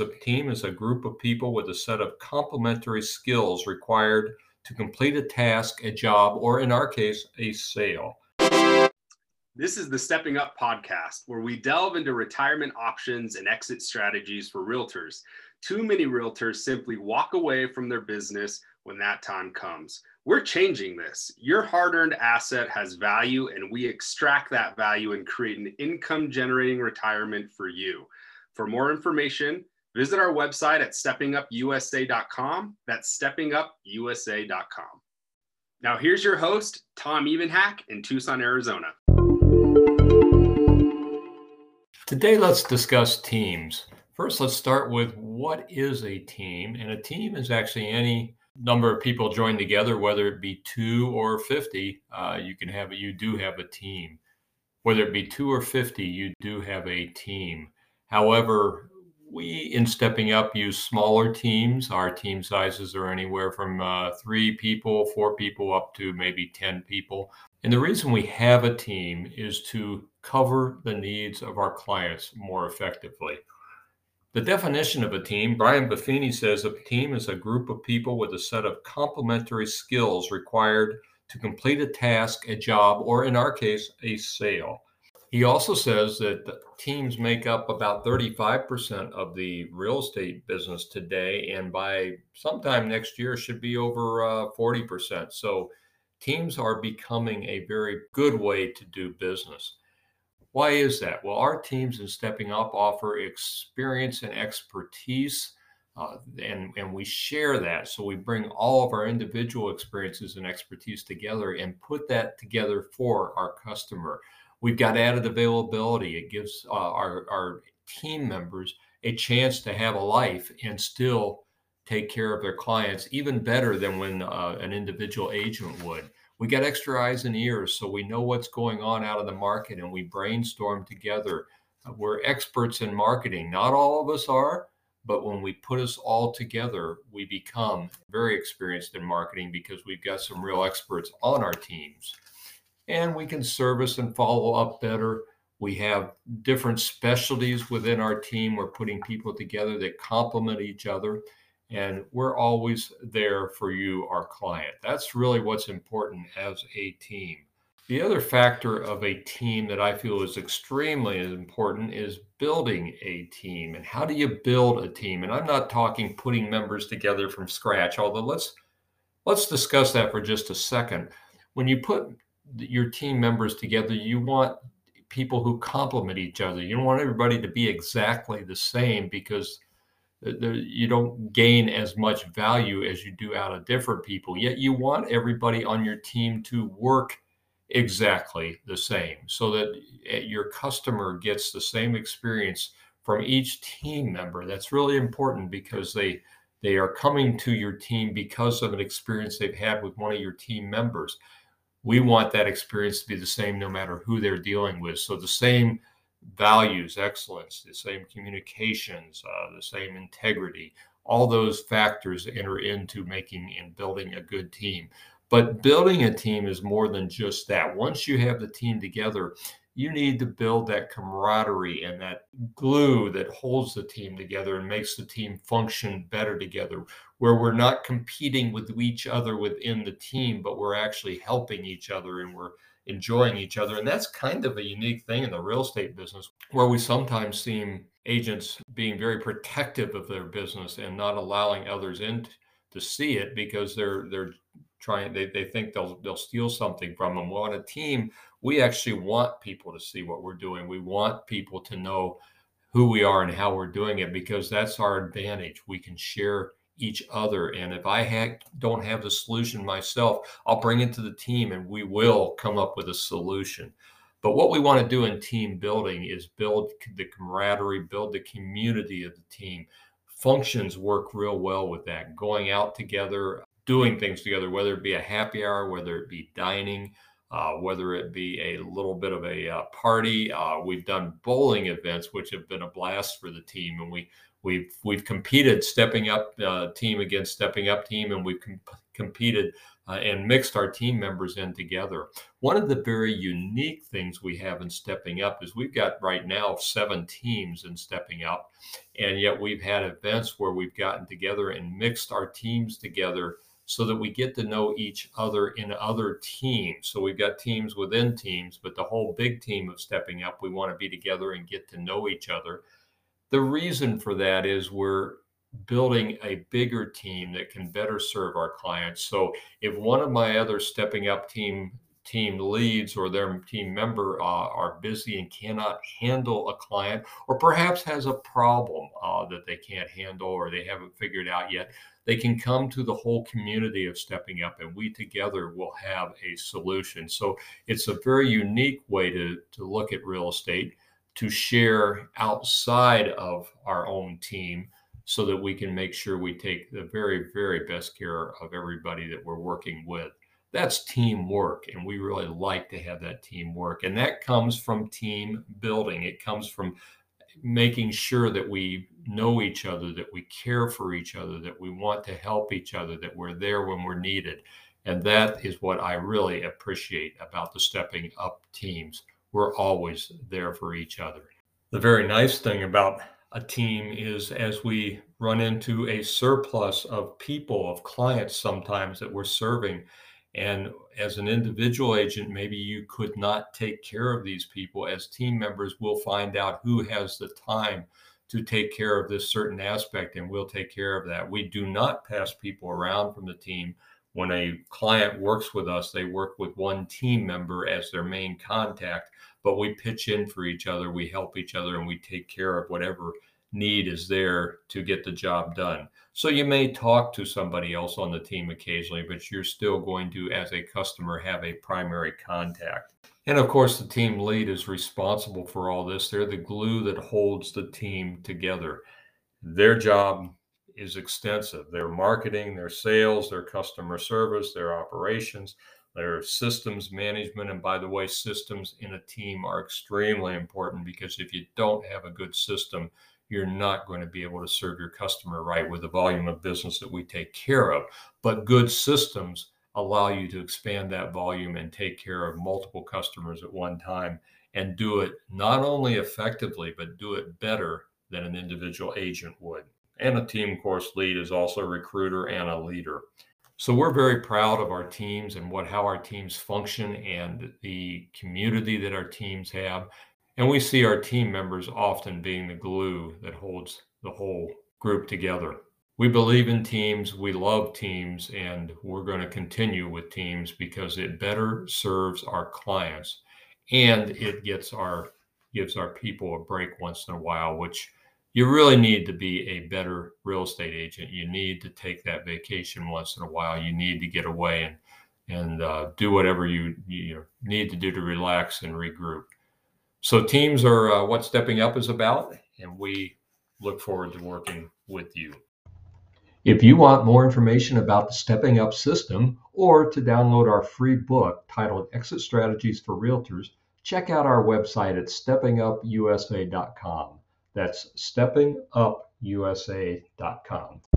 A team is a group of people with a set of complementary skills required to complete a task, a job, or in our case, a sale. This is the Stepping Up podcast, where we delve into retirement options and exit strategies for realtors. Too many realtors simply walk away from their business when that time comes. We're changing this. Your hard-earned asset has value, and we extract that value and create an income-generating retirement for you. For more information, visit our website at SteppingUpUSA.com. That's SteppingUpUSA.com. Now here's your host, Tom Evenhack in Tucson, Arizona. Today, let's discuss teams. First, let's start with what is a team? And a team is actually any number of people joined together, whether it be 2 or 50, you do have a team. Whether it be 2 or 50, you do have a team. However, we in Stepping Up use smaller teams. Our team sizes are anywhere from 3 people, 4 people, up to maybe 10 people. And the reason we have a team is to cover the needs of our clients more effectively. The definition of a team, Brian Buffini says, a team is a group of people with a set of complementary skills required to complete a task, a job, or in our case, a sale. He also says that teams make up about 35% of the real estate business today, and by sometime next year should be over 40%. So teams are becoming a very good way to do business. Why is that? Well, our teams in Stepping Up offer experience and expertise, and we share that. So we bring all of our individual experiences and expertise together and put that together for our customer. We've got added availability. It gives our team members a chance to have a life and still take care of their clients even better than when an individual agent would. We got extra eyes and ears, so we know what's going on out of the market, and we brainstorm together. We're experts in marketing. Not all of us are, but when we put us all together, we become very experienced in marketing because we've got some real experts on our teams. And we can service and follow up better. We have different specialties within our team. We're putting people together that complement each other, and we're always there for you, our client. That's really what's important as a team. The other factor of a team that I feel is extremely important is building a team. And how do you build a team? And I'm not talking putting members together from scratch, although let's discuss that for just a second. When you put your team members together, you want people who complement each other. You don't want everybody to be exactly the same because you don't gain as much value as you do out of different people. Yet you want everybody on your team to work exactly the same so that your customer gets the same experience from each team member. That's really important because they are coming to your team because of an experience they've had with one of your team members. We want that experience to be the same no matter who they're dealing with. So the same values, excellence, the same communications, the same integrity, all those factors enter into making and building a good team. But building a team is more than just that. Once you have the team together, you need to build that camaraderie and that glue that holds the team together and makes the team function better together, where we're not competing with each other within the team, but we're actually helping each other and we're enjoying each other. And that's kind of a unique thing in the real estate business, where we sometimes see agents being very protective of their business and not allowing others in to see it because they're trying, they think they'll steal something from them. Well, on a team, we actually want people to see what we're doing. We want people to know who we are and how we're doing it because that's our advantage. We can share each other. And if I don't have the solution myself, I'll bring it to the team and we will come up with a solution. But what we want to do in team building is build the camaraderie, build the community of the team. Functions work real well with that. Going out together, doing things together, whether it be a happy hour, whether it be dining, whether it be a little bit of a party. We've done bowling events, which have been a blast for the team. And we We've competed Stepping Up team against Stepping Up team, and we've competed and mixed our team members in together. One of the very unique things we have in Stepping Up is we've got right now 7 teams in Stepping Up, and yet we've had events where we've gotten together and mixed our teams together so that we get to know each other in other teams. So we've got teams within teams, but the whole big team of Stepping Up, we want to be together and get to know each other. The reason for that is we're building a bigger team that can better serve our clients. So if one of my other Stepping Up team leads or their team member are busy and cannot handle a client, or perhaps has a problem that they can't handle or they haven't figured out yet, they can come to the whole community of Stepping Up, and we together will have a solution. So it's a very unique way to look at real estate, to share outside of our own team, so that we can make sure we take the very, very best care of everybody that we're working with. That's teamwork, and we really like to have that teamwork. And that comes from team building. It comes from making sure that we know each other, that we care for each other, that we want to help each other, that we're there when we're needed. And that is what I really appreciate about the Stepping Up teams. We're always there for each other. The very nice thing about a team is, as we run into a surplus of people, of clients sometimes that we're serving, and as an individual agent, maybe you could not take care of these people. As team members, we'll find out who has the time to take care of this certain aspect, and we'll take care of that. We do not pass people around from the team. When a client works with us, they work with one team member as their main contact, but we pitch in for each other, we help each other, and we take care of whatever need is there to get the job done. So you may talk to somebody else on the team occasionally, but you're still going to, as a customer, have a primary contact. And of course, the team lead is responsible for all this. They're the glue that holds the team together. Their job is extensive. Their marketing, their sales, their customer service, their operations, their systems management. And by the way, systems in a team are extremely important, because if you don't have a good system, you're not going to be able to serve your customer right with the volume of business that we take care of. But good systems allow you to expand that volume and take care of multiple customers at one time, and do it not only effectively, but do it better than an individual agent would. And a team course lead is also a recruiter and a leader. So we're very proud of our teams and how our teams function and the community that our teams have. And we see our team members often being the glue that holds the whole group together. We believe in teams, we love teams, and we're going to continue with teams because it better serves our clients, and it gives our people a break once in a while, which you really need to be a better real estate agent. You need to take that vacation once in a while. You need to get away and do whatever you need to do to relax and regroup. So teams are what Stepping Up is about, and we look forward to working with you. If you want more information about the Stepping Up system, or to download our free book titled Exit Strategies for Realtors, check out our website at SteppingUpUSA.com. That's SteppingUpUSA.com.